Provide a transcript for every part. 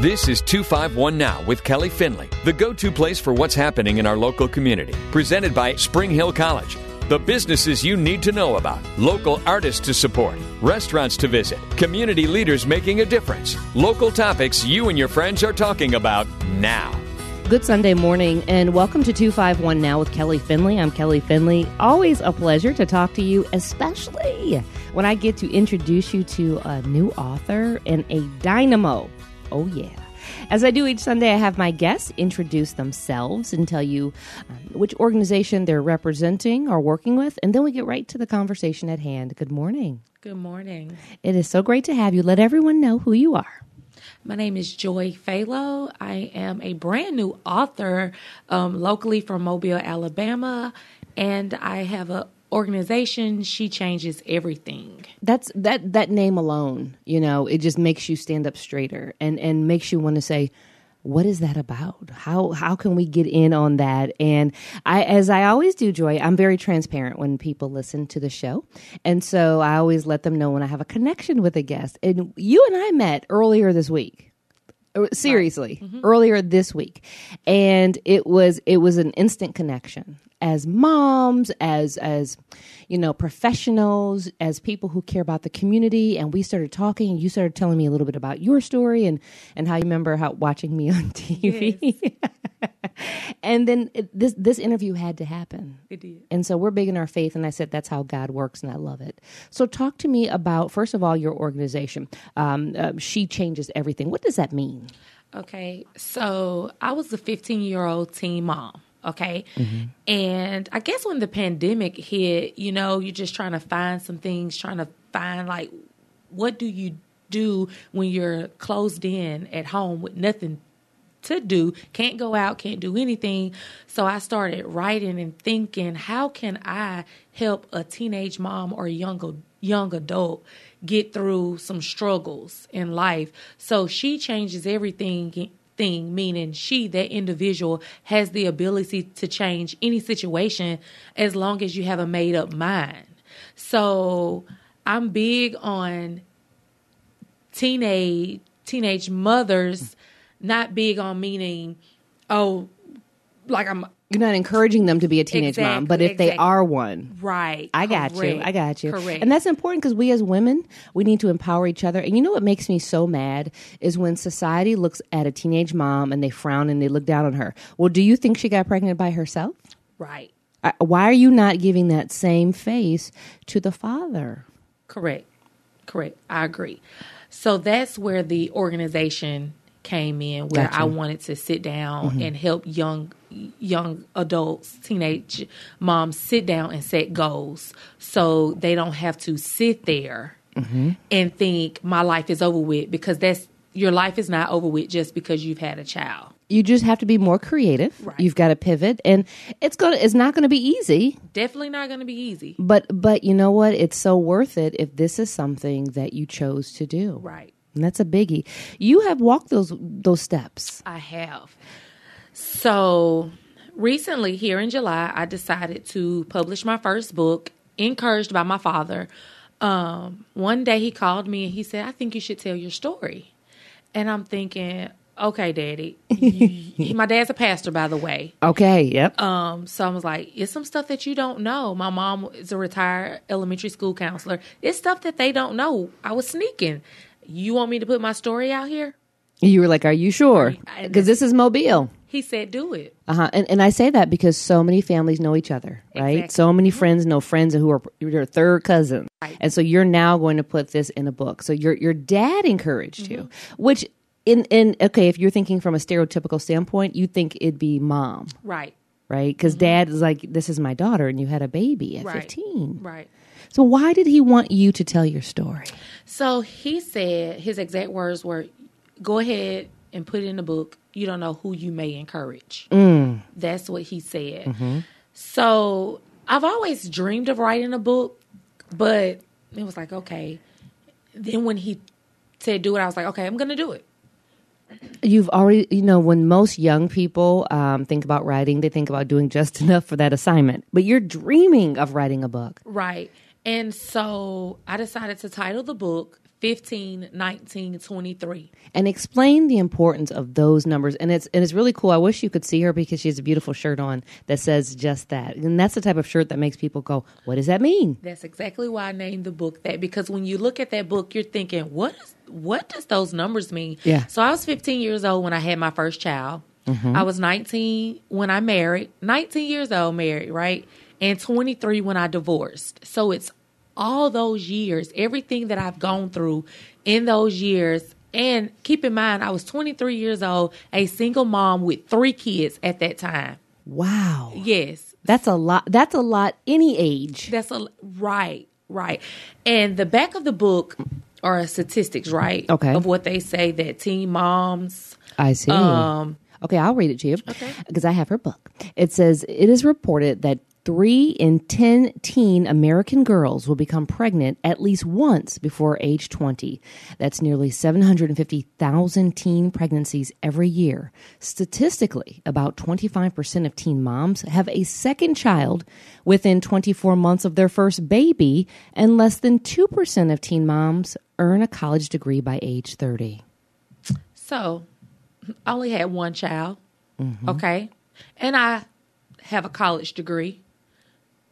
This is 251 Now with Kelly Finley, the go-to place for what's happening in our local community. Presented by Spring Hill College. The businesses you need to know about, local artists to support, restaurants to visit, community leaders making a difference, local topics you and your friends are talking about now. Good Sunday morning and welcome to 251 Now with Kelly Finley. I'm Kelly Finley. Always a pleasure to talk to you, especially when I get to introduce you to a new author and a dynamo. Oh, yeah. As I do each Sunday, I have my guests introduce themselves and tell you which organization they're representing or working with, and then we get right to the conversation at hand. Good morning. Good morning. It is so great to have you. Let everyone know who you are. My name is Joi West-Phalo. I am a brand new author locally from Mobile, Alabama, and I have an organization, She Changes Everything. That's that name alone, you know, it just makes you stand up straighter and makes you want to say, what is that about? How can we get in on that? And as I always do, Joi, I'm very transparent when people listen to the show. And so I always let them know when I have a connection with a guest. And you and I met earlier this week. Seriously, right. Mm-hmm. Earlier this week. And it was an instant connection. As moms, as you know, professionals, as people who care about the community, and we started talking, and you started telling me a little bit about your story and how you remember watching me on TV. Yes. And then this interview had to happen. It did. And so we're big in our faith, and I said, that's how God works, and I love it. So talk to me about, first of all, your organization. She Changes Everything. What does that mean? Okay, so I was a 15-year-old teen mom. Okay. Mm-hmm. And I guess when the pandemic hit, you know, you're just trying to find some things, trying to find like, what do you do when you're closed in at home with nothing to do, can't go out, can't do anything. So I started writing and thinking, how can I help a teenage mom or a young adult get through some struggles in life? So She Changes Everything thing, meaning she, that individual, has the ability to change any situation as long as you have a made up mind. So I'm big on teenage mothers, not big on meaning, oh, like I'm... You're not encouraging them to be a teenage mom, but if they are one. Right. I got you. Correct. And that's important because we as women, we need to empower each other. And you know what makes me so mad is when society looks at a teenage mom and they frown and they look down on her. Well, do you think she got pregnant by herself? Right. Why are you not giving that same face to the father? Correct. I agree. So that's where the organization came in, where I wanted to sit down mm-hmm. and help young adults, teenage moms sit down and set goals so they don't have to sit there mm-hmm. and think my life is over with, because your life is not over with just because you've had a child. You just have to be more creative. Right. You've got to pivot, and it's not going to be easy. Definitely not going to be easy. But you know what? It's so worth it if this is something that you chose to do. Right. And that's a biggie. You have walked those steps. I have. So recently, here in July, I decided to publish my first book, encouraged by my father. One day he called me and he said, I think you should tell your story. And I'm thinking, okay, Daddy. My dad's a pastor, by the way. Okay, yep. So I was like, it's some stuff that you don't know. My mom is a retired elementary school counselor. It's stuff that they don't know. I was sneaking. You want me to put my story out here? You were like, are you sure? Because this is Mobile. He said, do it. Uh-huh. And I say that because so many families know each other, right? Exactly. So many friends know friends who are your third cousins. Right. And so you're now going to put this in a book. So your dad encouraged mm-hmm. you, which okay, if you're thinking from a stereotypical standpoint, you think it'd be mom. Right. Right? Because mm-hmm. dad is like, this is my daughter, and you had a baby at 15. Right. So why did he want you to tell your story? So he said, his exact words were, go ahead and put it in the book. You don't know who you may encourage. Mm. That's what he said. Mm-hmm. So I've always dreamed of writing a book, but it was like, okay. Then when he said do it, I was like, okay, I'm going to do it. You've already, you know, when most young people think about writing, they think about doing just enough for that assignment. But you're dreaming of writing a book. Right. And so I decided to title the book 15.19.23. And explain the importance of those numbers. And it's really cool. I wish you could see her because she has a beautiful shirt on that says just that. And that's the type of shirt that makes people go, what does that mean? That's exactly why I named the book that, because when you look at that book, you're thinking, what does those numbers mean? Yeah. So I was 15 years old when I had my first child. Mm-hmm. I was 19 when I married, 19 years old married, right? And 23 when I divorced. So it's all those years, everything that I've gone through in those years. And keep in mind, I was 23 years old, a single mom with 3 kids at that time. Wow. Yes. That's a lot. That's a lot any age. That's a right, right. And the back of the book are statistics, right? Okay. Of what they say that teen moms. I see. Okay, I'll read it to you because I have her book. It says, it is reported that 3 in 10 teen American girls will become pregnant at least once before age 20. That's nearly 750,000 teen pregnancies every year. Statistically, about 25% of teen moms have a second child within 24 months of their first baby, and less than 2% of teen moms earn a college degree by age 30. So, I only had one child, mm-hmm. okay? And I have a college degree.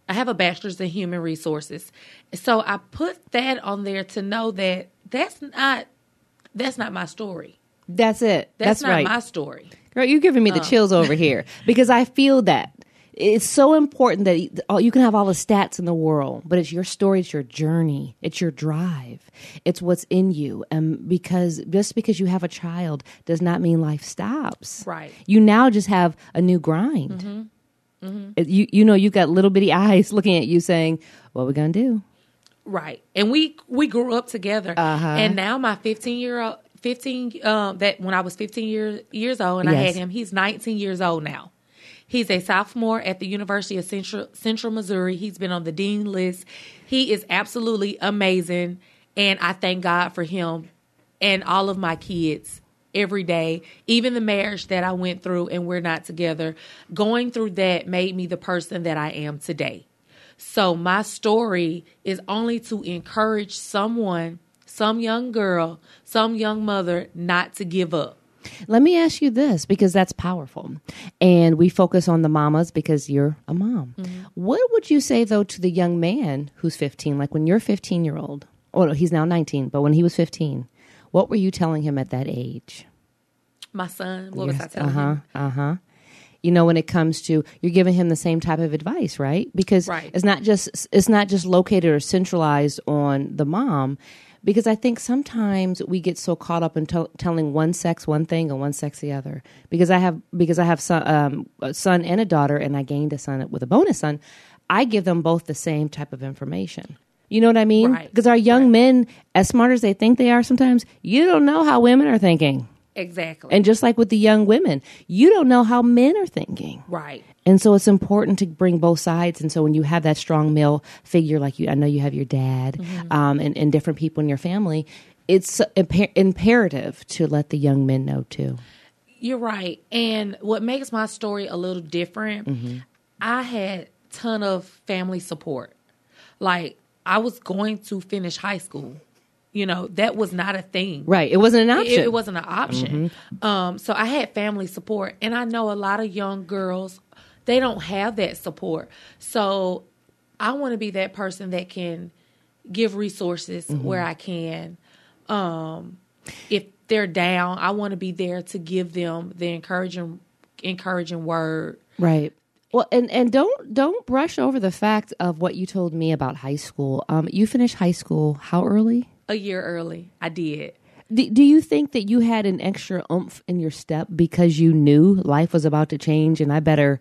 I have a bachelor's in human resources. So I put that on there to know that that's not my story. That's it. That's not right. My story. Girl, you're giving me the chills over here because I feel that. It's so important that you can have all the stats in the world, but it's your story, it's your journey, it's your drive, it's what's in you. And because you have a child does not mean life stops. Right. You now just have a new grind. Mm-hmm. Mm-hmm. You know, you've got little bitty eyes looking at you saying, what are we going to do? Right. And we grew up together. Uh-huh. And now my 15 when I was 15 years old and yes. I had him, he's 19 years old now. He's a sophomore at the University of Central Missouri. He's been on the dean list. He is absolutely amazing. And I thank God for him and all of my kids. Every day, even the marriage that I went through and we're not together, going through that made me the person that I am today. So my story is only to encourage someone, some young girl, some young mother, not to give up. Let me ask you this, because that's powerful. And we focus on the mamas because you're a mom. Mm-hmm. What would you say, though, to the young man who's 15, like when you're a 15-year-old, oh, no, he's now 19, but when he was 15, what were you telling him at that age? My son, what was I telling him? Uh-huh. You know, when it comes to, you're giving him the same type of advice, right? Because it's not just located or centralized on the mom. Because I think sometimes we get so caught up in telling one sex one thing and one sex the other. Because I have a son and a daughter, and I gained a son with a bonus son. I give them both the same type of information. You know what I mean? Because our young men, as smart as they think they are sometimes, you don't know how women are thinking. Exactly. And just like with the young women, you don't know how men are thinking. Right. And so it's important to bring both sides. And so when you have that strong male figure, like you, I know you have your dad mm-hmm. and different people in your family, it's imperative to let the young men know too. You're right. And what makes my story a little different, mm-hmm. I had a ton of family support. Like, I was going to finish high school. You know, that was not a thing. Right. It wasn't an option. It wasn't an option. Mm-hmm. So I had family support. And I know a lot of young girls, they don't have that support. So I want to be that person that can give resources mm-hmm. where I can. If they're down, I want to be there to give them the encouraging word. Right. Well, and don't brush over the fact of what you told me about high school. You finished high school how early? A year early. I did. Do you think that you had an extra oomph in your step because you knew life was about to change and I better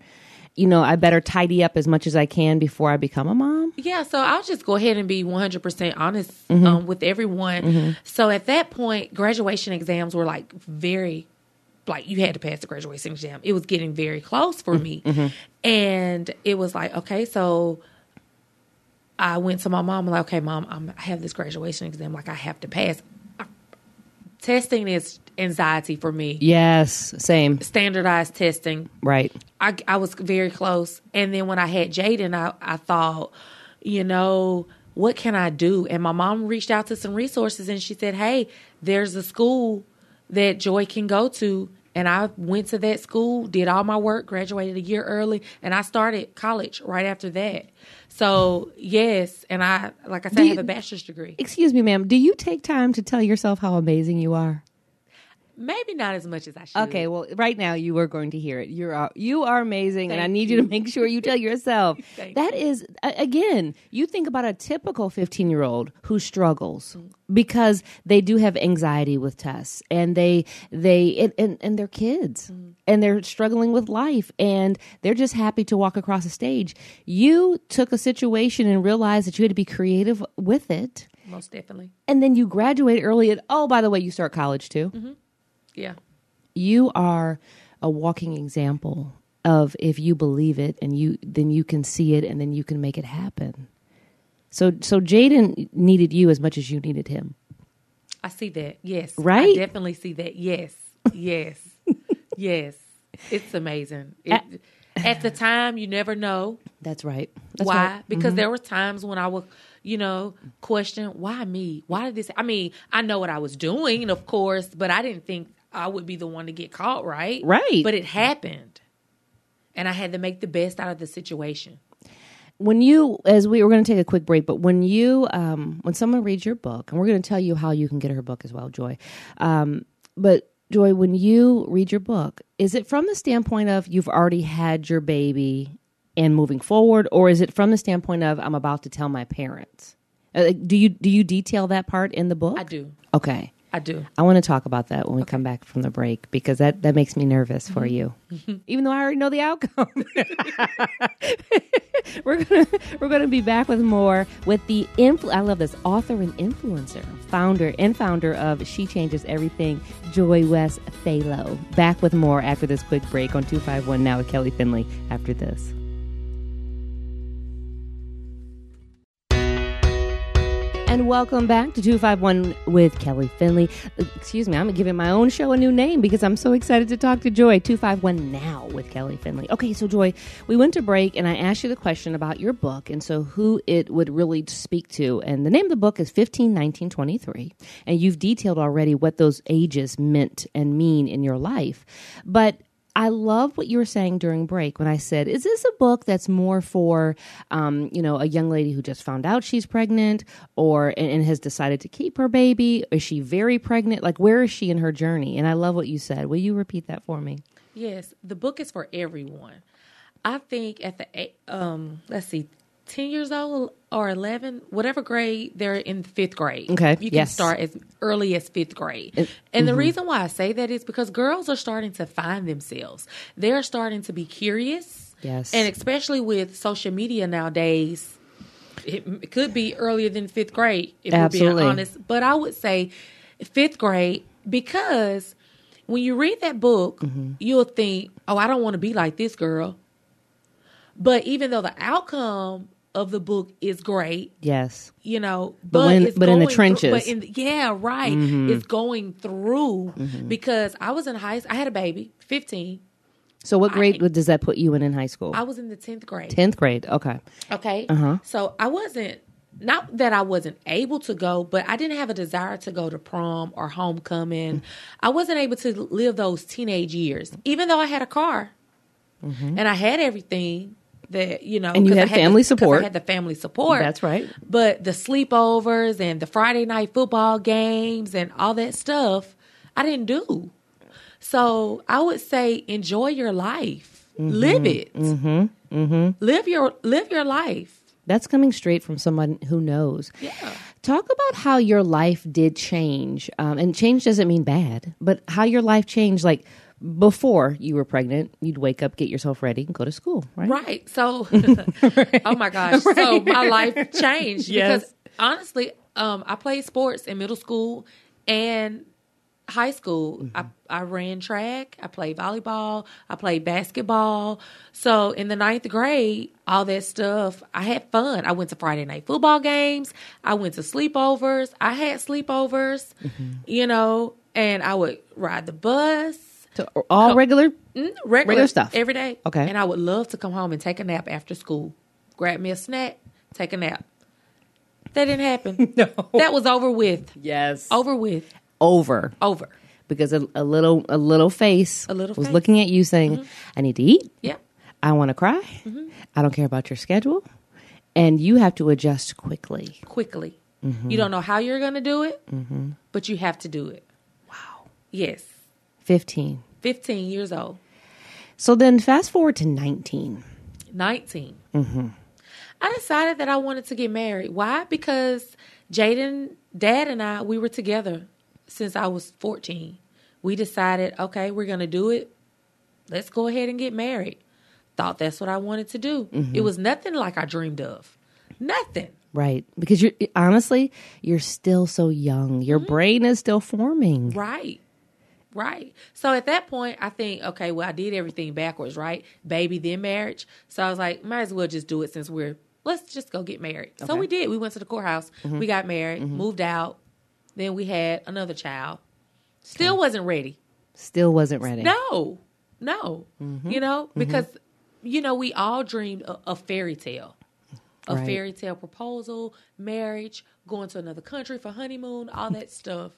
tidy up as much as I can before I become a mom? Yeah, so I'll just go ahead and be 100% honest mm-hmm. With everyone. Mm-hmm. So at that point, graduation exams were like you had to pass the graduation exam. It was getting very close for me. Mm-hmm. And it was like, okay, so I went to my mom. I'm like, okay, Mom, I have this graduation exam. Like, I have to pass. Testing is anxiety for me. Yes, same. Standardized testing. Right. I was very close. And then when I had Jaden, I thought, you know, what can I do? And my mom reached out to some resources and she said, hey, there's a school that Joi can go to. And I went to that school, did all my work, graduated a year early, and I started college right after that. So, yes, and I, like I said, I have a bachelor's degree. Excuse me, ma'am. Do you take time to tell yourself how amazing you are? Maybe not as much as I should. Okay, well, right now you are going to hear it. You are amazing, and I need you to make sure you tell yourself. That is, again, you think about a typical 15-year-old who struggles because they do have anxiety with tests, and they and they're kids, and they're struggling with life, and they're just happy to walk across a stage. You took a situation and realized that you had to be creative with it. Most definitely. And then you graduate early, and oh, by the way, you start college too. Mm-hmm. Yeah. You are a walking example of if you believe it and then you can see it and then you can make it happen. So Jaden needed you as much as you needed him. I see that. Yes. Right? I definitely see that. Yes. Yes. Yes. It's amazing. At the time, you never know. That's right. That's why? Right. Because there were times when I would, question, why me? Why did this? I mean, I know what I was doing, of course, but I didn't think I would be the one to get caught, right? Right. But it happened. And I had to make the best out of the situation. We're going to take a quick break, but when someone reads your book, and we're going to tell you how you can get her book as well, Joi. But Joi, when you read your book, is it from the standpoint of you've already had your baby and moving forward, or is it from the standpoint of I'm about to tell my parents? Do you detail that part in the book? I do. Okay. I do. I want to talk about that when we come back from the break, because that makes me nervous for you, even though I already know the outcome. We're gonna be back with more with the I love this author and influencer, founder of She Changes Everything, Joi West-Phalo. Back with more after this quick break on 251 Now with Kelly Finley. After this. And welcome back to 251 with Kelly Finley. Excuse me, I'm giving my own show a new name because I'm so excited to talk to Joi. 251 Now with Kelly Finley. Okay, so Joi, we went to break and I asked you the question about your book and so who it would really speak to. And the name of the book is 15.19.23. And you've detailed already what those ages meant and mean in your life. But I love what you were saying during break when I said, is this a book that's more for, a young lady who just found out she's pregnant and has decided to keep her baby? Is she very pregnant? Like, where is she in her journey? And I love what you said. Will you repeat that for me? Yes. The book is for everyone. I think at the, 10 years old or 11, whatever grade they're in, fifth grade. Okay. You can start as early as fifth grade. And the reason why I say that is because girls are starting to find themselves. They're starting to be curious. Yes. And especially with social media nowadays, it could be earlier than fifth grade, if we're being honest. But I would say fifth grade, because when you read that book, you'll think, oh, I don't want to be like this girl. But even though the outcome of the book is great. Yes. But in the trenches. Right. Mm-hmm. It's going through because I was in high school. I had a baby, 15. So what grade does that put you in high school? I was in the 10th grade. 10th grade. Okay. So I wasn't, not that I wasn't able to go, but I didn't have a desire to go to prom or homecoming. I wasn't able to live those teenage years, even though I had a car and I had everything. And you had family support. I had the family support. That's right. But the sleepovers and the Friday night football games and all that stuff, I didn't do. So I would say enjoy your life. Live it. Live your life. That's coming straight from someone who knows. Yeah. Talk about how your life did change. And change doesn't mean bad, but how your life changed, like, before you were pregnant, you'd wake up, get yourself ready, and go to school, right? Right. So, right. Oh my gosh. Right. So my life changed because honestly, I played sports in middle school and high school. I ran track. I played volleyball. I played basketball. So in the 9th grade, all that stuff, I had fun. I went to Friday night football games. I went to sleepovers. I had sleepovers, and I would ride the bus. So all regular stuff every day. Okay. And I would love to come home and take a nap after school. Grab me a snack, take a nap. That didn't happen. No. That was over with. Yes. Over with. Over. Over. Because a little face was looking at you saying, mm-hmm. I need to eat. Yeah. I want to cry. Mm-hmm. I don't care about your schedule. And you have to adjust quickly. Quickly. Mm-hmm. You don't know how you're going to do it, mm-hmm. but you have to do it. Wow. Yes. 15 years old. So then fast forward to 19. Mm-hmm. I decided that I wanted to get married. Why? Because Jaden, Dad, and I, we were together since I was 14. We decided, okay, we're going to do it. Let's go ahead and get married. Thought that's what I wanted to do. Mm-hmm. It was nothing like I dreamed of. Nothing. Right. Because you're still so young. Your mm-hmm. brain is still forming. Right. Right. So at that point, I think, okay, well, I did everything backwards, right? Baby, then marriage. So I was like, might as well just do it since let's just go get married. Okay. So we did. We went to the courthouse. Mm-hmm. We got married, mm-hmm. moved out. Then we had another child. Still wasn't ready. Still wasn't ready. No. Mm-hmm. You know, because, mm-hmm. you know, we all dreamed a fairy tale. A right. fairy tale proposal, marriage, going to another country for honeymoon, all that stuff.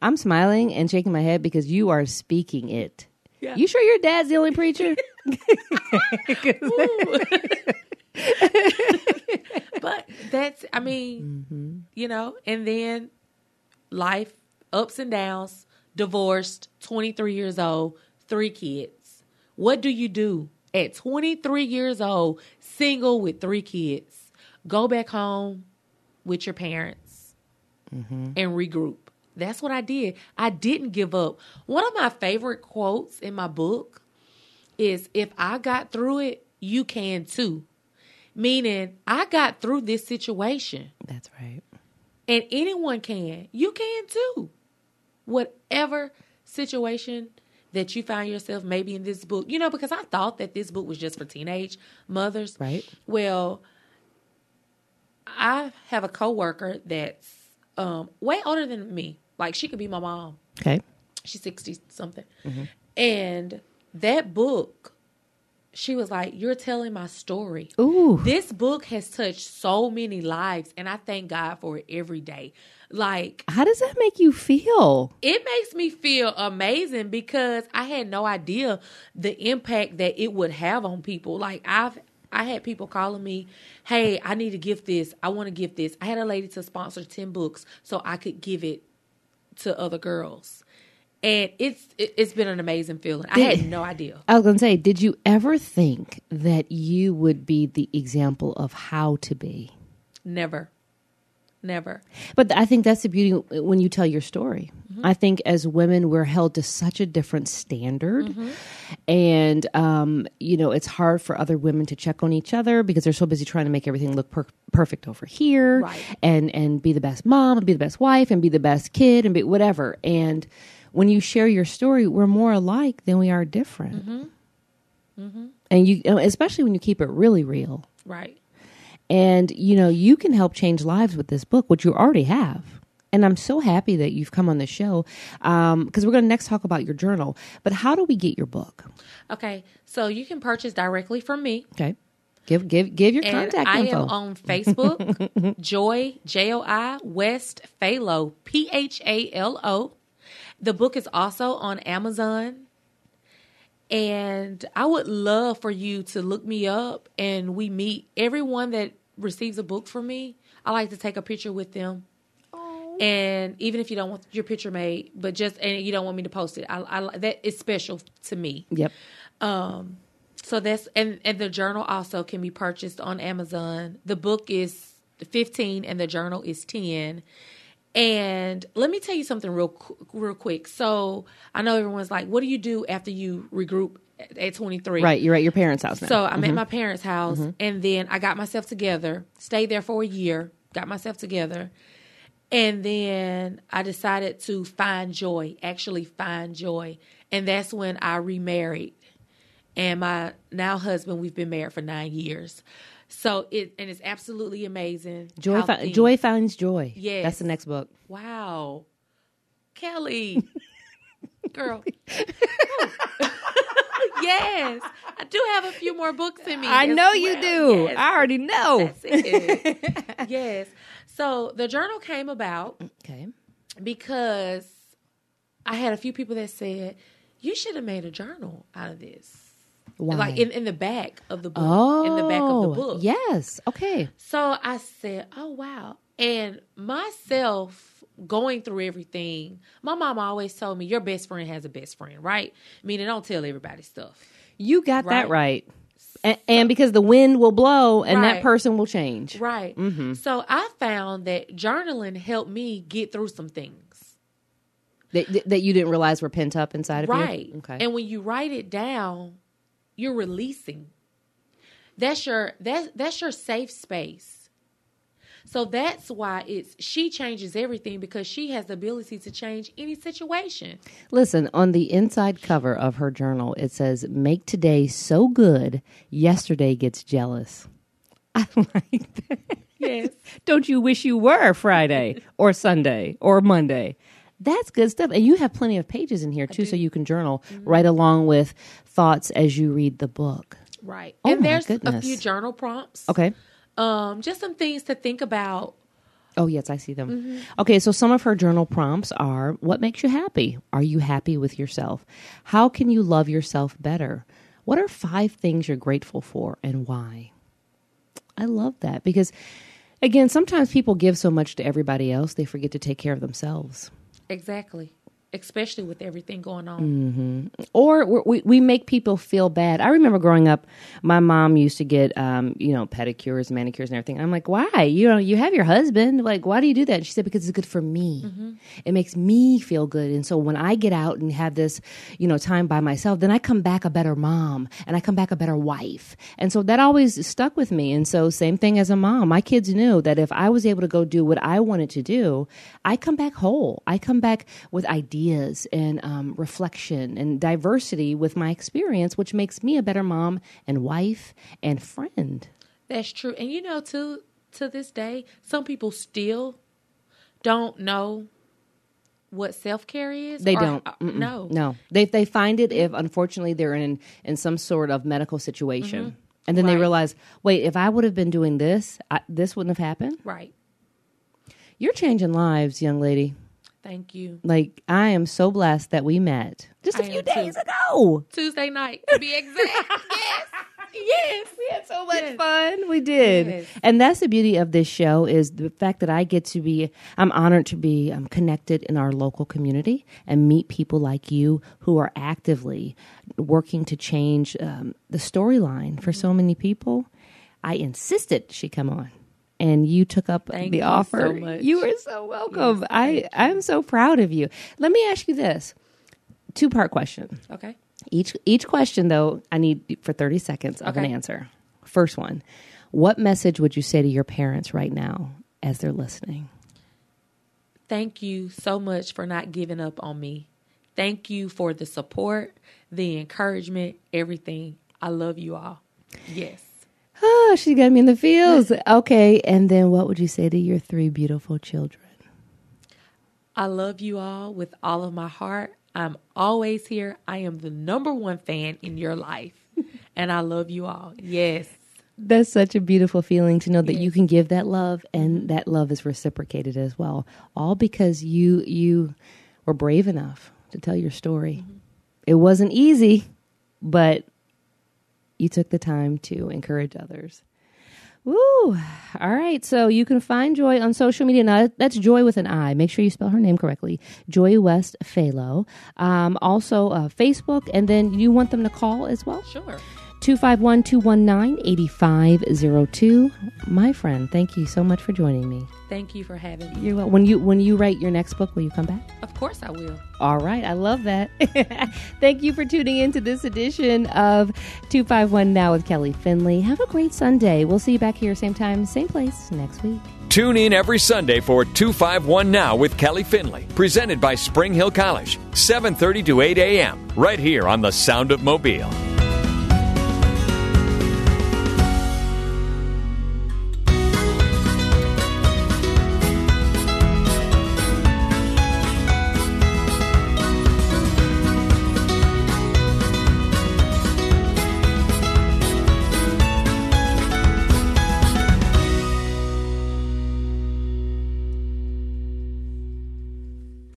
I'm smiling and shaking my head because you are speaking it. Yeah. You sure your dad's the only preacher? But that's, I mean, mm-hmm. you know, and then life, ups and downs, divorced, 23 years old, 3 kids. What do you do at 23 years old, single with 3 kids? Go back home with your parents mm-hmm. and regroup. That's what I did. I didn't give up. One of my favorite quotes in my book is, if I got through it, you can too. Meaning, I got through this situation. That's right. And anyone can. You can too. Whatever situation that you find yourself maybe in this book. You know, because I thought that this book was just for teenage mothers. Right. Well, I have a coworker that's way older than me. Like, she could be my mom. Okay. She's 60-something. Mm-hmm. And that book, she was like, you're telling my story. Ooh. This book has touched so many lives, and I thank God for it every day. Like, how does that make you feel? It makes me feel amazing because I had no idea the impact that it would have on people. Like, I had people calling me, hey, I need to gift this. I want to gift this. I had a lady to sponsor 10 books so I could give it to other girls. And it's been an amazing feeling. I had no idea. I was going to say, did you ever think that you would be the example of how to be? Never. But I think that's the beauty when you tell your story. Mm-hmm. I think as women, we're held to such a different standard. Mm-hmm. And, you know, it's hard for other women to check on each other because they're so busy trying to make everything look perfect over here. Right. And be the best mom and be the best wife and be the best kid and be whatever. And when you share your story, we're more alike than we are different. Mm-hmm. Mm-hmm. And you, especially when you keep it really real. Right. And, you know, you can help change lives with this book, which you already have. And I'm so happy that you've come on the show because we're going to next talk about your journal. But how do we get your book? Okay. So you can purchase directly from me. Okay. Give your contact info. I am on Facebook, Joi, J-O-I, West-Phalo, P-H-A-L-O. The book is also on Amazon. And I would love for you to look me up and we meet. Everyone that receives a book from me, I like to take a picture with them. Oh. And even if you don't want your picture made, but just, and you don't want me to post it, I that is special to me. Yep. So that's, and the journal also can be purchased on Amazon. The book is 15 and the journal is 10. And let me tell you something real quick. So I know everyone's like, what do you do after you regroup at 23? Right. You're at your parents' house now. So I'm mm-hmm. at my parents' house. Mm-hmm. And then I got myself together, stayed there for a year, got myself together. And then I decided to actually find Joi. And that's when I remarried. And my now husband, we've been married for 9 years. So it's absolutely amazing. Joi finds Joi. Yes. That's the next book. Wow. Kelly. Girl. Yes. I do have a few more books in me. I know you do. Yes. I already know. That's it. Yes. So the journal came about because I had a few people that said, you should have made a journal out of this. Why? Like in the back of the book. Oh, in the back of the book. Yes. Okay. So I said, oh, wow. And myself going through everything, my mama always told me, your best friend has a best friend, right? Meaning don't tell everybody stuff. You got that right. And because the wind will blow and that person will change. Right. Mm-hmm. So I found that journaling helped me get through some things. That you didn't realize were pent up inside of you? Right. Okay. And when you write it down, you're releasing. That's your safe space. So that's why it's She Changes Everything, because she has the ability to change any situation. Listen, on the inside cover of her journal, it says, make today so good, yesterday gets jealous. I like that. Yes. Don't you wish you were Friday or Sunday or Monday? That's good stuff. And you have plenty of pages in here, too, so you can journal right along with thoughts as you read the book. Right. Oh, and there's a few journal prompts. Okay. Just some things to think about. Oh, yes, I see them. Mm-hmm. Okay, so some of her journal prompts are, what makes you happy? Are you happy with yourself? How can you love yourself better? What are 5 things you're grateful for and why? I love that because, again, sometimes people give so much to everybody else, they forget to take care of themselves. Exactly. Especially with everything going on. Mm-hmm. Or we make people feel bad. I remember growing up, my mom used to get, pedicures, manicures and everything. I'm like, why? You know, you have your husband. Like, why do you do that? And she said, because it's good for me. Mm-hmm. It makes me feel good. And so when I get out and have this, time by myself, then I come back a better mom and I come back a better wife. And so that always stuck with me. And so same thing as a mom. My kids knew that if I was able to go do what I wanted to do, I come back whole. I come back with ideas and reflection and diversity with my experience, which makes me a better mom and wife and friend. That's true. And to this day, some people still don't know what self-care is. They don't. No. They find it if, unfortunately, they're in some sort of medical situation. Mm-hmm. And then they realize, wait, if I would have been doing this, this wouldn't have happened? Right. You're changing lives, young lady. Thank you. Like, I am so blessed that we met just a few days ago. Tuesday night, to be exact. Yes. Yes. We had so much fun. We did. Yes. And that's the beauty of this show is the fact that I'm honored to be connected in our local community and meet people like you who are actively working to change the storyline for so many people. I insisted she come on. And you took up the offer. So you are so welcome. Yes, I'm so proud of you. Let me ask you this. 2-part question. Okay. Each question, though, I need for 30 seconds of an answer. First one, what message would you say to your parents right now as they're listening? Thank you so much for not giving up on me. Thank you for the support, the encouragement, everything. I love you all. Yes. Oh, she got me in the feels. Okay, and then what would you say to your 3 beautiful children? I love you all with all of my heart. I'm always here. I am the #1 fan in your life, and I love you all. Yes. That's such a beautiful feeling to know that you can give that love, and that love is reciprocated as well, all because you were brave enough to tell your story. Mm-hmm. It wasn't easy, but you took the time to encourage others. Woo! All right, so you can find Joi on social media. Now, that's Joi with an I. Make sure you spell her name correctly. Joi West-Phalo. Also, Facebook, and then you want them to call as well? Sure. 251-219-8502. My friend, thank you so much for joining me. Thank you for having me. You're welcome. When you write your next book, will you come back? Of course I will. All right. I love that. Thank you for tuning in to this edition of 251 Now with Kelly Finley. Have a great Sunday. We'll see you back here same time, same place next week. Tune in every Sunday for 251 Now with Kelly Finley, presented by Spring Hill College, 7:30 to 8 a.m., right here on the Sound of Mobile.